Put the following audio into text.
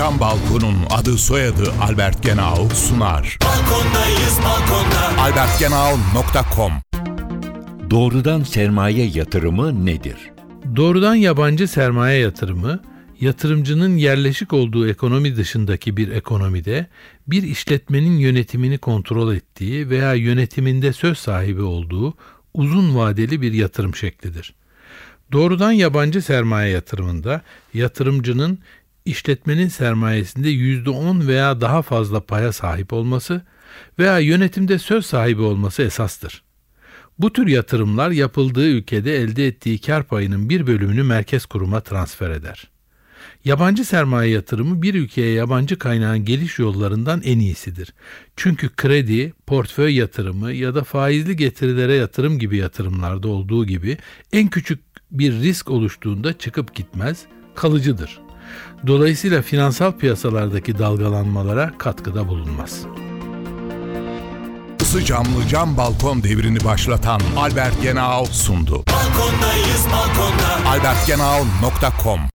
Cam Balkon'un adı soyadı Albert Genau sunar. Balkondayız balkonda. albertgenau.com. Doğrudan sermaye yatırımı nedir? Doğrudan yabancı sermaye yatırımı, yatırımcının yerleşik olduğu ekonomi dışındaki bir ekonomide bir işletmenin yönetimini kontrol ettiği veya yönetiminde söz sahibi olduğu uzun vadeli bir yatırım şeklidir. Doğrudan yabancı sermaye yatırımında yatırımcının işletmenin sermayesinde %10 veya daha fazla paya sahip olması veya yönetimde söz sahibi olması esastır. Bu tür yatırımlar yapıldığı ülkede elde ettiği kar payının bir bölümünü merkez kuruma transfer eder. Yabancı sermaye yatırımı bir ülkeye yabancı kaynağın geliş yollarından en iyisidir. Çünkü kredi, portföy yatırımı ya da faizli getirilere yatırım gibi yatırımlarda olduğu gibi en küçük bir risk oluştuğunda çıkıp gitmez, kalıcıdır. Dolayısıyla finansal piyasalardaki dalgalanmalara katkıda bulunmaz. Isı camlı cam balkon devrini başlatan Albert Genau sundu. Balkondayız balkonda. albertgenau.com